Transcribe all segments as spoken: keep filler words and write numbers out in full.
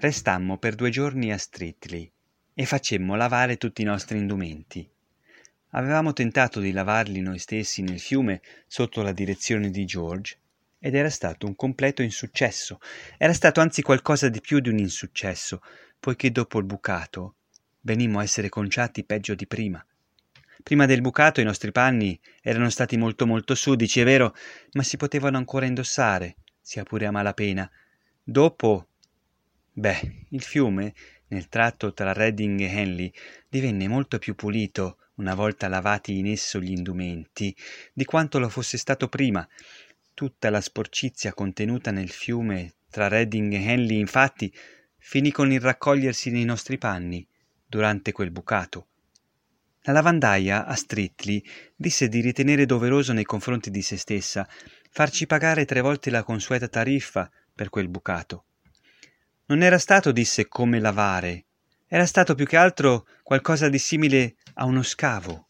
Restammo per due giorni a Streatley e facemmo lavare tutti i nostri indumenti. Avevamo tentato di lavarli noi stessi nel fiume sotto la direzione di George ed era stato un completo insuccesso. Era stato anzi qualcosa di più di un insuccesso, poiché dopo il bucato venimmo a essere conciati peggio di prima. Prima del bucato i nostri panni erano stati molto molto sudici, è vero, ma si potevano ancora indossare, sia pure a malapena. Dopo, beh, il fiume, nel tratto tra Reading e Henley, divenne molto più pulito, una volta lavati in esso gli indumenti, di quanto lo fosse stato prima. Tutta la sporcizia contenuta nel fiume tra Reading e Henley, infatti, finì con il raccogliersi nei nostri panni, durante quel bucato. La lavandaia a Streatley disse di ritenere doveroso nei confronti di se stessa farci pagare tre volte la consueta tariffa per quel bucato. Non era stato, disse, come lavare, era stato più che altro qualcosa di simile a uno scavo.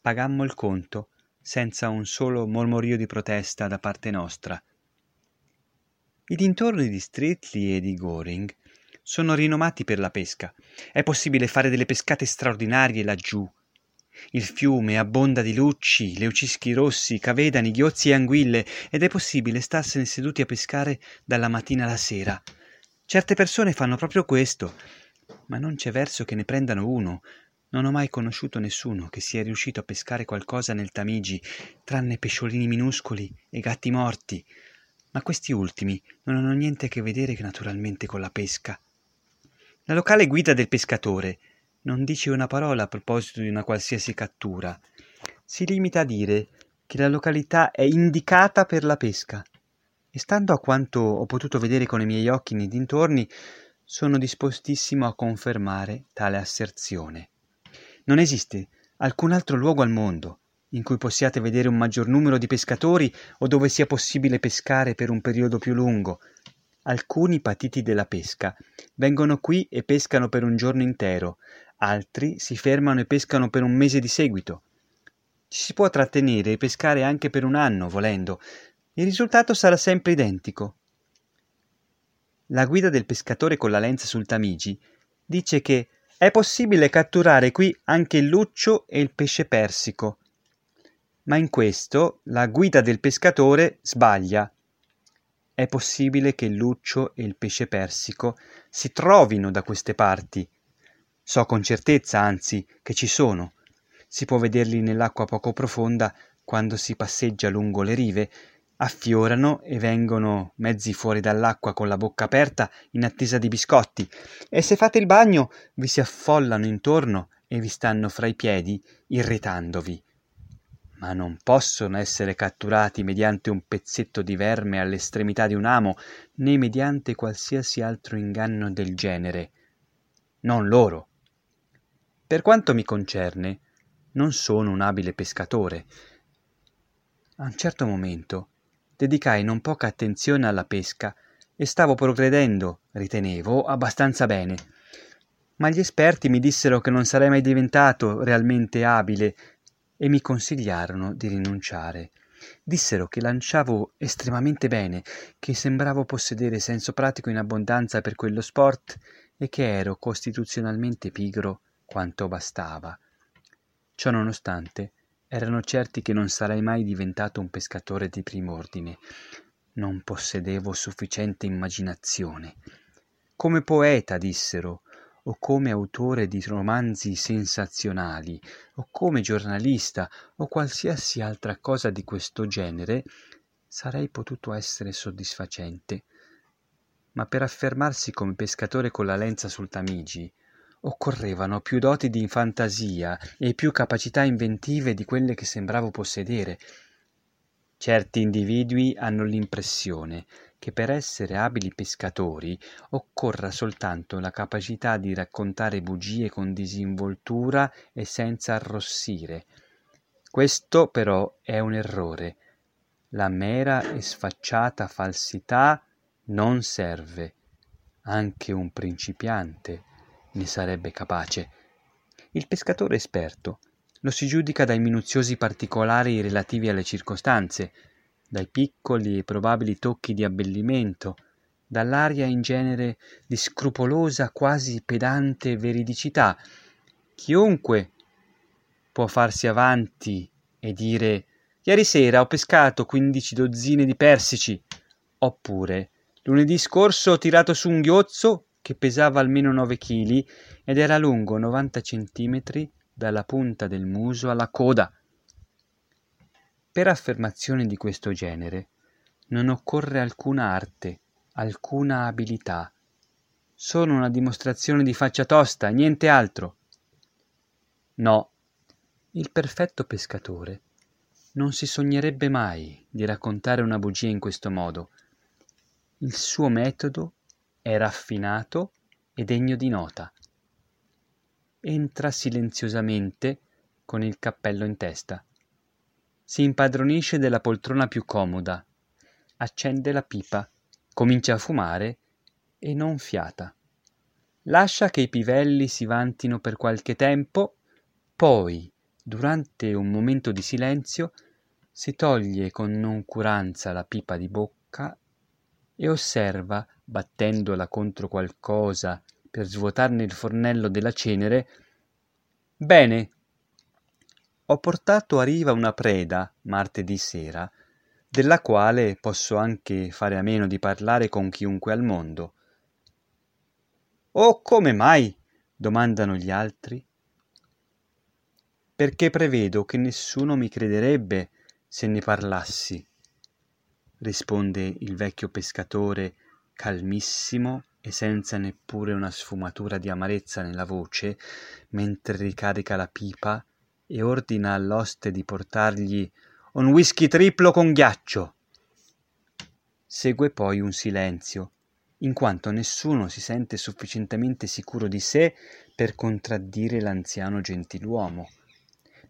Pagammo il conto senza un solo mormorio di protesta da parte nostra. I dintorni di Streatley e di Goring sono rinomati per la pesca. È possibile fare delle pescate straordinarie laggiù. Il fiume abbonda di lucci, leucischi rossi, cavedani, ghiozzi e anguille, ed è possibile starsene seduti a pescare dalla mattina alla sera. Certe persone fanno proprio questo, ma non c'è verso che ne prendano uno. Non ho mai conosciuto nessuno che sia riuscito a pescare qualcosa nel Tamigi, tranne pesciolini minuscoli e gatti morti. Ma questi ultimi non hanno niente a che vedere naturalmente con la pesca. La locale guida del pescatore non dice una parola a proposito di una qualsiasi cattura. Si limita a dire che la località è indicata per la pesca e, stando a quanto ho potuto vedere con i miei occhi nei dintorni, sono dispostissimo a confermare tale asserzione. Non esiste alcun altro luogo al mondo in cui possiate vedere un maggior numero di pescatori o dove sia possibile pescare per un periodo più lungo. Alcuni patiti della pesca vengono qui e pescano per un giorno intero, altri si fermano e pescano per un mese di seguito. Ci si può trattenere e pescare anche per un anno, volendo. Il risultato sarà sempre identico. La guida del pescatore con la lenza sul Tamigi dice che è possibile catturare qui anche il luccio e il pesce persico. Ma in questo la guida del pescatore sbaglia. È possibile che il luccio e il pesce persico si trovino da queste parti. So con certezza, anzi, che ci sono. Si può vederli nell'acqua poco profonda quando si passeggia lungo le rive. Affiorano e vengono mezzi fuori dall'acqua con la bocca aperta in attesa di biscotti. E se fate il bagno vi si affollano intorno e vi stanno fra i piedi, irritandovi. Ma non possono essere catturati mediante un pezzetto di verme all'estremità di un amo, né mediante qualsiasi altro inganno del genere. Non loro. Per quanto mi concerne, non sono un abile pescatore. A un certo momento dedicai non poca attenzione alla pesca e stavo progredendo, ritenevo, abbastanza bene. Ma gli esperti mi dissero che non sarei mai diventato realmente abile e mi consigliarono di rinunciare. Dissero che lanciavo estremamente bene, che sembravo possedere senso pratico in abbondanza per quello sport e che ero costituzionalmente pigro quanto bastava. Ciò nonostante, erano certi che non sarei mai diventato un pescatore di prim'ordine. Non possedevo sufficiente immaginazione. Come poeta, dissero, o come autore di romanzi sensazionali, o come giornalista, o qualsiasi altra cosa di questo genere, sarei potuto essere soddisfacente. Ma per affermarsi come pescatore con la lenza sul Tamigi, occorrevano più doti di fantasia e più capacità inventive di quelle che sembravo possedere. Certi individui hanno l'impressione che per essere abili pescatori occorra soltanto la capacità di raccontare bugie con disinvoltura e senza arrossire. Questo però è un errore. La mera e sfacciata falsità non serve. Anche un principiante ne sarebbe capace. Il pescatore esperto lo si giudica dai minuziosi particolari relativi alle circostanze, dai piccoli e probabili tocchi di abbellimento, dall'aria in genere di scrupolosa, quasi pedante veridicità. Chiunque può farsi avanti e dire «Ieri sera ho pescato quindici dozzine di persici», oppure «Lunedì scorso ho tirato su un ghiozzo che pesava almeno nove chili ed era lungo novanta centimetri dalla punta del muso alla coda». Per affermazioni di questo genere non occorre alcuna arte, alcuna abilità, solo una dimostrazione di faccia tosta, niente altro. No, il perfetto pescatore non si sognerebbe mai di raccontare una bugia in questo modo. Il suo metodo è raffinato e degno di nota. Entra silenziosamente con il cappello in testa. Si impadronisce della poltrona più comoda, accende la pipa, comincia a fumare e non fiata. Lascia che i pivelli si vantino per qualche tempo, poi, durante un momento di silenzio, si toglie con noncuranza la pipa di bocca e osserva, battendola contro qualcosa per svuotarne il fornello della cenere, «Bene! Ho portato a riva una preda martedì sera, della quale posso anche fare a meno di parlare con chiunque al mondo». «Oh, come mai?» domandano gli altri. «Perché prevedo che nessuno mi crederebbe se ne parlassi», risponde il vecchio pescatore, calmissimo e senza neppure una sfumatura di amarezza nella voce, mentre ricarica la pipa e ordina all'oste di portargli un whisky triplo con ghiaccio. Segue poi un silenzio, in quanto nessuno si sente sufficientemente sicuro di sé per contraddire l'anziano gentiluomo.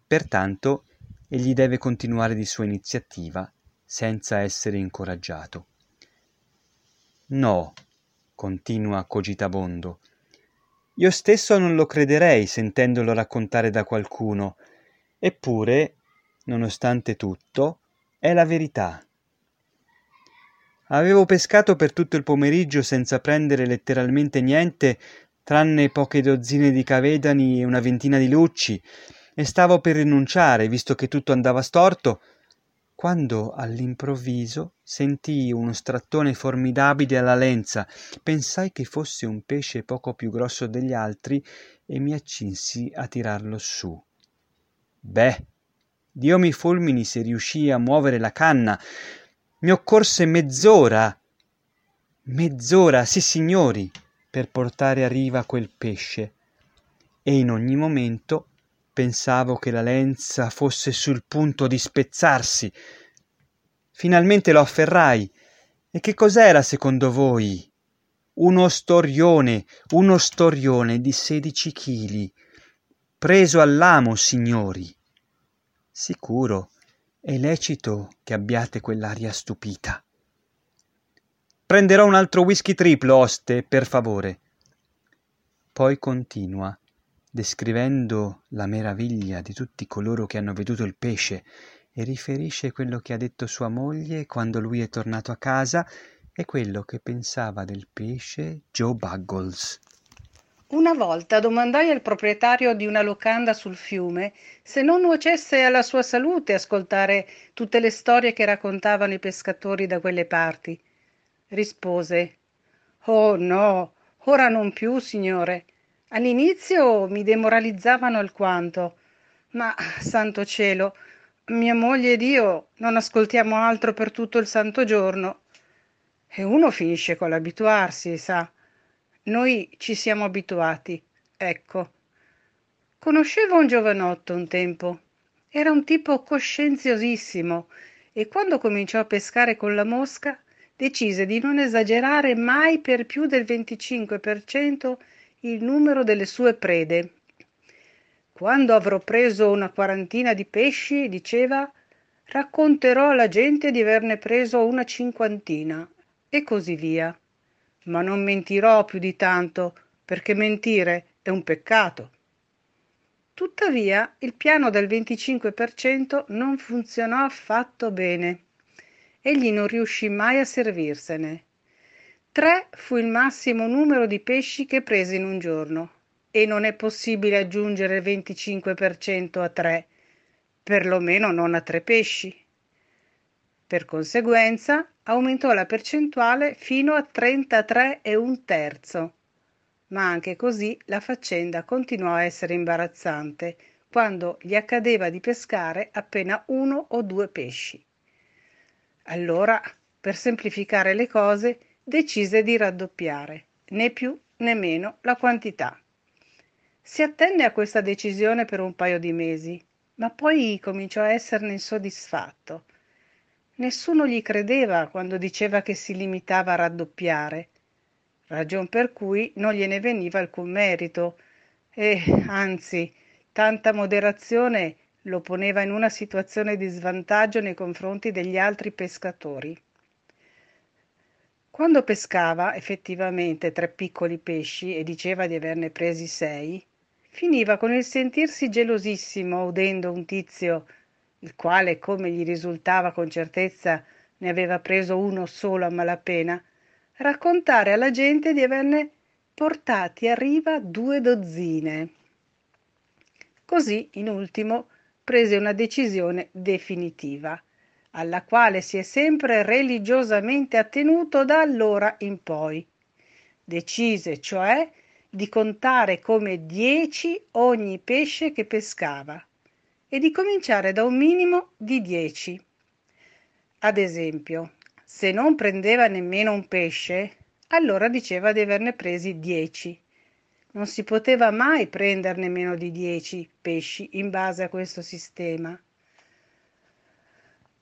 Pertanto egli deve continuare di sua iniziativa senza essere incoraggiato. «No», continua cogitabondo, «io stesso non lo crederei sentendolo raccontare da qualcuno. Eppure, nonostante tutto, è la verità. Avevo pescato per tutto il pomeriggio senza prendere letteralmente niente, tranne poche dozzine di cavedani e una ventina di lucci, e stavo per rinunciare, visto che tutto andava storto, quando all'improvviso sentii uno strattone formidabile alla lenza. Pensai che fosse un pesce poco più grosso degli altri e mi accinsi a tirarlo su. Beh, Dio mi fulmini se riuscii a muovere la canna. Mi occorse mezz'ora, mezz'ora, sì signori, per portare a riva quel pesce, e in ogni momento pensavo che la lenza fosse sul punto di spezzarsi. Finalmente lo afferrai. E che cos'era, secondo voi? Uno storione, uno storione di sedici chili, preso all'amo, signori. Sicuro, è lecito che abbiate quell'aria stupita. Prenderò un altro whisky triplo, oste, per favore». Poi continua, descrivendo la meraviglia di tutti coloro che hanno veduto il pesce, e riferisce quello che ha detto sua moglie quando lui è tornato a casa e quello che pensava del pesce Joe Muggles. «Una volta domandai al proprietario di una locanda sul fiume se non nuocesse alla sua salute ascoltare tutte le storie che raccontavano i pescatori da quelle parti. Rispose: «Oh no, ora non più, signore. All'inizio mi demoralizzavano alquanto, ma, santo cielo, mia moglie ed io non ascoltiamo altro per tutto il santo giorno. E uno finisce con l'abituarsi, sa. Noi ci siamo abituati, ecco». Conoscevo un giovanotto un tempo. Era un tipo coscienziosissimo e quando cominciò a pescare con la mosca decise di non esagerare mai per più del venticinque per cento il numero delle sue prede. «Quando avrò preso una quarantina di pesci», diceva, «racconterò alla gente di averne preso una cinquantina», e così via. «Ma non mentirò più di tanto, perché mentire è un peccato». Tuttavia, il piano del venticinque per cento non funzionò affatto bene. Egli non riuscì mai a servirsene. Tre fu il massimo numero di pesci che prese in un giorno, e non è possibile aggiungere il venticinque per cento a tre, perlomeno non a tre pesci. Per conseguenza, aumentò la percentuale fino a trentatré e un terzo. Ma anche così la faccenda continuò a essere imbarazzante, quando gli accadeva di pescare appena uno o due pesci. Allora, per semplificare le cose, decise di raddoppiare, né più né meno, la quantità. Si attenne a questa decisione per un paio di mesi, ma poi cominciò a esserne insoddisfatto. Nessuno gli credeva quando diceva che si limitava a raddoppiare, ragion per cui non gliene veniva alcun merito e, anzi, tanta moderazione lo poneva in una situazione di svantaggio nei confronti degli altri pescatori. Quando pescava effettivamente tre piccoli pesci e diceva di averne presi sei, finiva con il sentirsi gelosissimo udendo un tizio, il quale, come gli risultava con certezza, ne aveva preso uno solo a malapena, raccontare alla gente di averne portati a riva due dozzine. Così, in ultimo, prese una decisione definitiva, alla quale si è sempre religiosamente attenuto da allora in poi. Decise, cioè, di contare come dieci ogni pesce che pescava e di cominciare da un minimo di dieci. Ad esempio, se non prendeva nemmeno un pesce, allora diceva di averne presi dieci. Non si poteva mai prenderne meno di dieci pesci in base a questo sistema.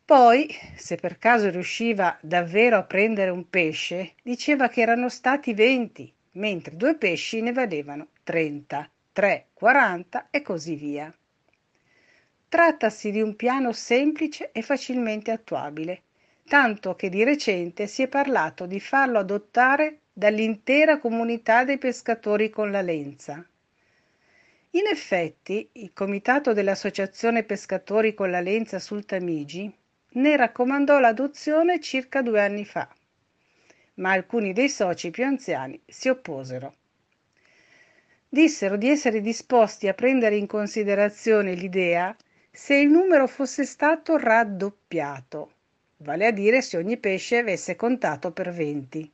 Poi, se per caso riusciva davvero a prendere un pesce, diceva che erano stati venti, mentre due pesci ne valevano trenta, tre, quaranta e così via. Trattasi di un piano semplice e facilmente attuabile, tanto che di recente si è parlato di farlo adottare dall'intera comunità dei pescatori con la lenza. In effetti, il comitato dell'Associazione Pescatori con la Lenza sul Tamigi ne raccomandò l'adozione circa due anni fa, ma alcuni dei soci più anziani si opposero. Dissero di essere disposti a prendere in considerazione l'idea se il numero fosse stato raddoppiato, vale a dire se ogni pesce avesse contato per venti.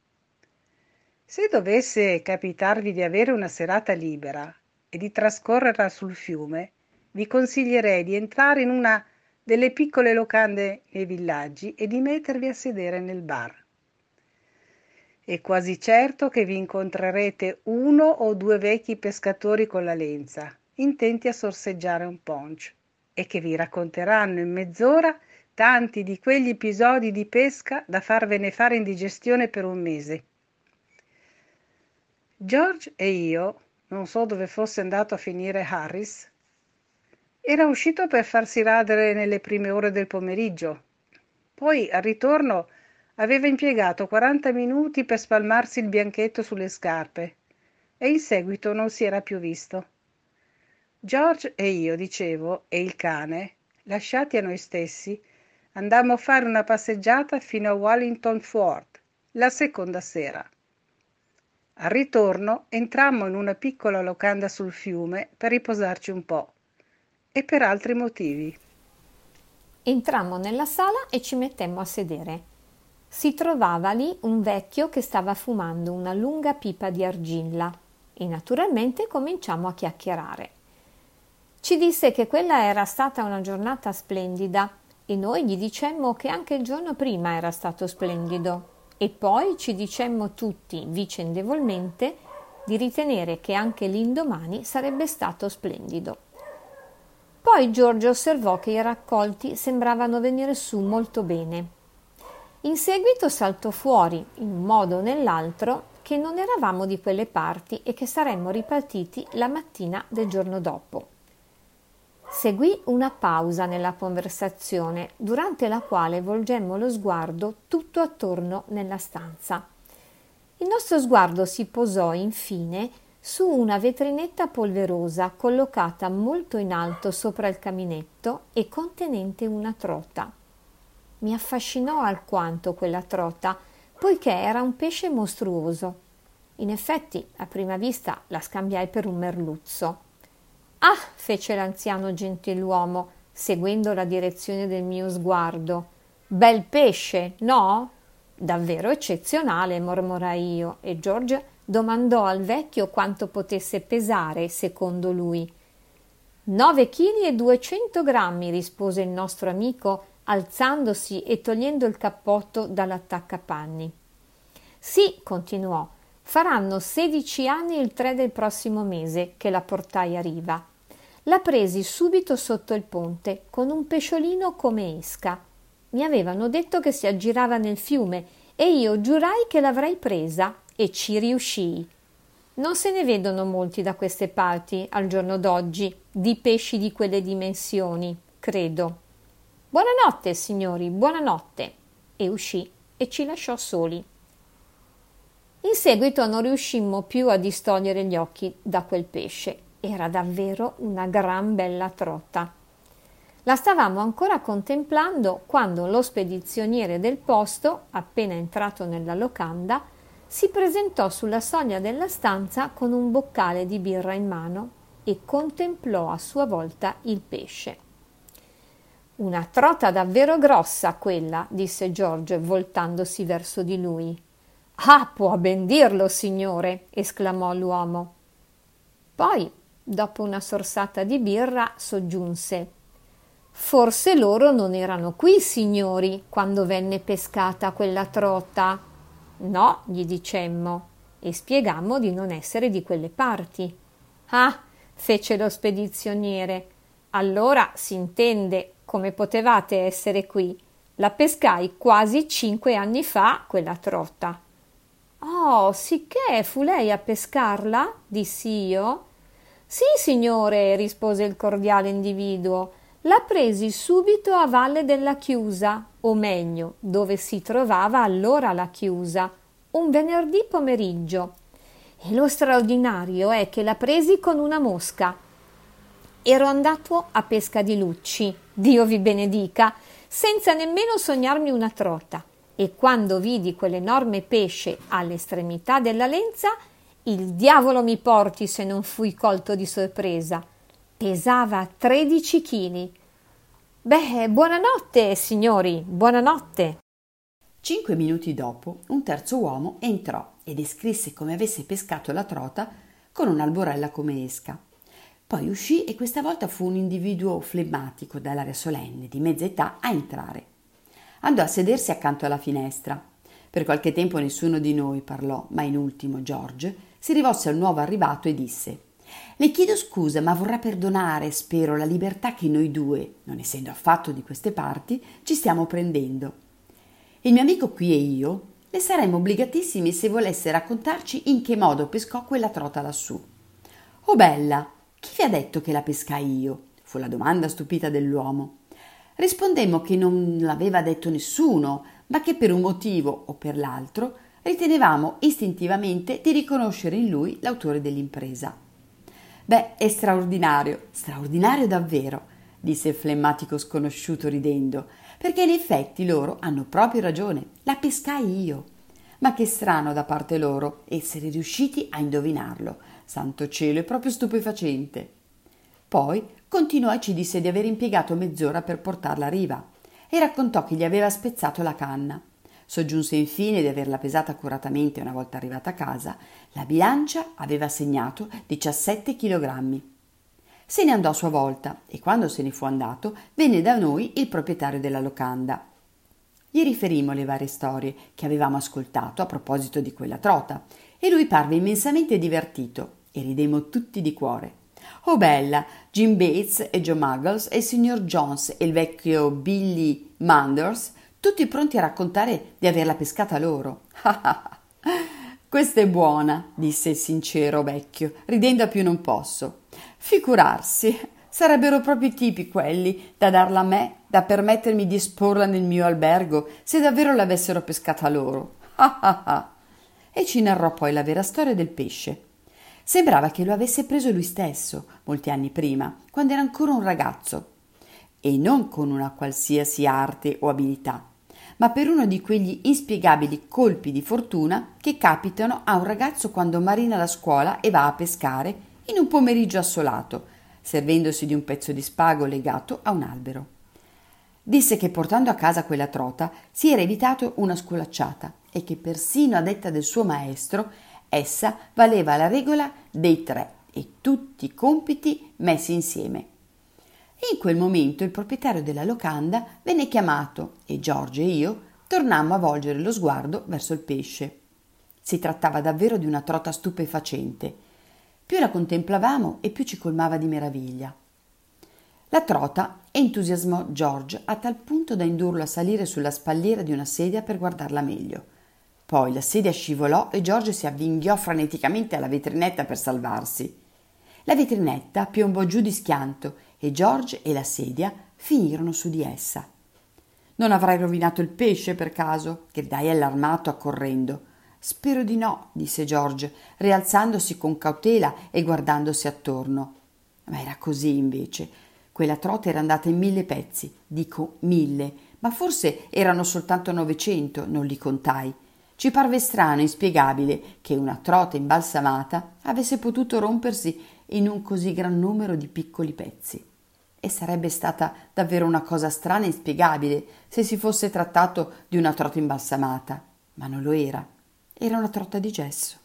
Se dovesse capitarvi di avere una serata libera e di trascorrerla sul fiume, vi consiglierei di entrare in una delle piccole locande nei villaggi e di mettervi a sedere nel bar. È quasi certo che vi incontrerete uno o due vecchi pescatori con la lenza, intenti a sorseggiare un punch, e che vi racconteranno in mezz'ora tanti di quegli episodi di pesca da farvene fare indigestione per un mese. George e io, non so dove fosse andato a finire Harris, era uscito per farsi radere nelle prime ore del pomeriggio. Poi, al ritorno, aveva impiegato quaranta minuti per spalmarsi il bianchetto sulle scarpe e in seguito non si era più visto. George e io, dicevo, e il cane, lasciati a noi stessi, andammo a fare una passeggiata fino a Wellington Fort la seconda sera. Al ritorno entrammo in una piccola locanda sul fiume per riposarci un po' e per altri motivi. Entrammo nella sala e ci mettemmo a sedere. Si trovava lì un vecchio che stava fumando una lunga pipa di argilla e naturalmente cominciamo a chiacchierare. Ci disse che quella era stata una giornata splendida e noi gli dicemmo che anche il giorno prima era stato splendido e poi ci dicemmo tutti vicendevolmente di ritenere che anche l'indomani sarebbe stato splendido. Poi Giorgio osservò che i raccolti sembravano venire su molto bene. In seguito saltò fuori, in un modo o nell'altro, che non eravamo di quelle parti e che saremmo ripartiti la mattina del giorno dopo. Seguì una pausa nella conversazione, durante la quale volgemmo lo sguardo tutto attorno nella stanza. Il nostro sguardo si posò infine su una vetrinetta polverosa collocata molto in alto sopra il caminetto e contenente una trota. Mi affascinò alquanto quella trota, poiché era un pesce mostruoso. In effetti, a prima vista, la scambiai per un merluzzo. «Ah!» fece l'anziano gentiluomo, seguendo la direzione del mio sguardo. «Bel pesce, no?» «Davvero eccezionale», mormorai io, e George domandò al vecchio quanto potesse pesare, secondo lui. «Nove chili e duecento grammi», rispose il nostro amico, alzandosi e togliendo il cappotto dall'attaccapanni. «Sì», continuò, «faranno sedici anni il tre del prossimo mese che la portai a riva. La presi subito sotto il ponte, con un pesciolino come esca. Mi avevano detto che si aggirava nel fiume e io giurai che l'avrei presa, e ci riuscii. Non se ne vedono molti da queste parti, al giorno d'oggi, di pesci di quelle dimensioni, credo. Buonanotte, signori, buonanotte!» E uscì e ci lasciò soli. In seguito non riuscimmo più a distogliere gli occhi da quel pesce. Era davvero una gran bella trota. La stavamo ancora contemplando quando lo spedizioniere del posto, appena entrato nella locanda, si presentò sulla soglia della stanza con un boccale di birra in mano e contemplò a sua volta il pesce. «Una trota davvero grossa quella», disse George, voltandosi verso di lui. «Ah, può ben dirlo, signore!» esclamò l'uomo. Poi, dopo una sorsata di birra, soggiunse: «Forse loro non erano qui, signori, quando venne pescata quella trota?» «No», gli dicemmo, e spiegammo di non essere di quelle parti. «Ah», fece lo spedizioniere, «allora si intende. Come potevate essere qui? La pescai quasi cinque anni fa, quella trota». «Oh, sicché fu lei a pescarla?» dissi io. «Sì, signore», rispose il cordiale individuo, «la presi subito a Valle della Chiusa, o meglio, dove si trovava allora la chiusa, un venerdì pomeriggio. E lo straordinario è che la presi con una mosca. Ero andato a pesca di lucci, Dio vi benedica, senza nemmeno sognarmi una trota, e quando vidi quell'enorme pesce all'estremità della lenza, il diavolo mi porti se non fui colto di sorpresa. Pesava tredici chili. Beh, buonanotte, signori, buonanotte!» Cinque minuti dopo, un terzo uomo entrò e descrisse come avesse pescato la trota con un'alborella come esca. Poi uscì, e questa volta fu un individuo flemmatico dall'aria solenne, di mezza età, a entrare. Andò a sedersi accanto alla finestra. Per qualche tempo nessuno di noi parlò, ma in ultimo George si rivolse al nuovo arrivato e disse: «Le chiedo scusa, ma vorrà perdonare, spero, la libertà che noi due, non essendo affatto di queste parti, ci stiamo prendendo. Il mio amico qui e io le saremmo obbligatissimi se volesse raccontarci in che modo pescò quella trota lassù». «Oh, bella! Chi vi ha detto che la pescai io?» fu la domanda stupita dell'uomo. Rispondemmo che non l'aveva detto nessuno, ma che per un motivo o per l'altro ritenevamo istintivamente di riconoscere in lui l'autore dell'impresa. «Beh, è straordinario, straordinario davvero», disse il flemmatico sconosciuto ridendo, «perché in effetti loro hanno proprio ragione, la pescai io. Ma che strano da parte loro essere riusciti a indovinarlo. Santo cielo, è proprio stupefacente!» Poi continuò e ci disse di aver impiegato mezz'ora per portarla a riva, e raccontò che gli aveva spezzato la canna. Soggiunse infine di averla pesata accuratamente. Una volta arrivata a casa, la bilancia aveva segnato diciassette chilogrammi. Se ne andò a sua volta, e quando se ne fu andato venne da noi il proprietario della locanda. Gli riferimmo le varie storie che avevamo ascoltato a proposito di quella trota, e lui parve immensamente divertito, e ridemmo tutti di cuore. «Oh, bella! Jim Bates e Joe Muggles e il signor Jones e il vecchio Billy Manders, tutti pronti a raccontare di averla pescata loro. «Questa è buona», disse il sincero vecchio, ridendo a più non posso. «Figurarsi, sarebbero proprio i tipi quelli da darla a me, da permettermi di esporla nel mio albergo, se davvero l'avessero pescata loro». E ci narrò poi la vera storia del pesce. Sembrava che lo avesse preso lui stesso, molti anni prima, quando era ancora un ragazzo, e non con una qualsiasi arte o abilità, ma per uno di quegli inspiegabili colpi di fortuna che capitano a un ragazzo quando marina la scuola e va a pescare in un pomeriggio assolato, servendosi di un pezzo di spago legato a un albero. Disse che portando a casa quella trota si era evitato una sculacciata e che persino a detta del suo maestro essa valeva la regola dei tre e tutti i compiti messi insieme. In quel momento il proprietario della locanda venne chiamato e Giorgio e io tornammo a volgere lo sguardo verso il pesce. Si trattava davvero di una trota stupefacente. Più la contemplavamo e più ci colmava di meraviglia. La trota entusiasmò George a tal punto da indurlo a salire sulla spalliera di una sedia per guardarla meglio. Poi la sedia scivolò e George si avvinghiò freneticamente alla vetrinetta per salvarsi. La vetrinetta piombò giù di schianto e George e la sedia finirono su di essa. «Non avrai rovinato il pesce per caso?» gridai allarmato accorrendo. «Spero di no», disse George, rialzandosi con cautela e guardandosi attorno. Ma era così invece. Quella trota era andata in mille pezzi, dico mille, ma forse erano soltanto novecento, non li contai. Ci parve strano e inspiegabile che una trota imbalsamata avesse potuto rompersi in un così gran numero di piccoli pezzi. E sarebbe stata davvero una cosa strana e inspiegabile se si fosse trattato di una trota imbalsamata, ma non lo era. Era una trota di gesso.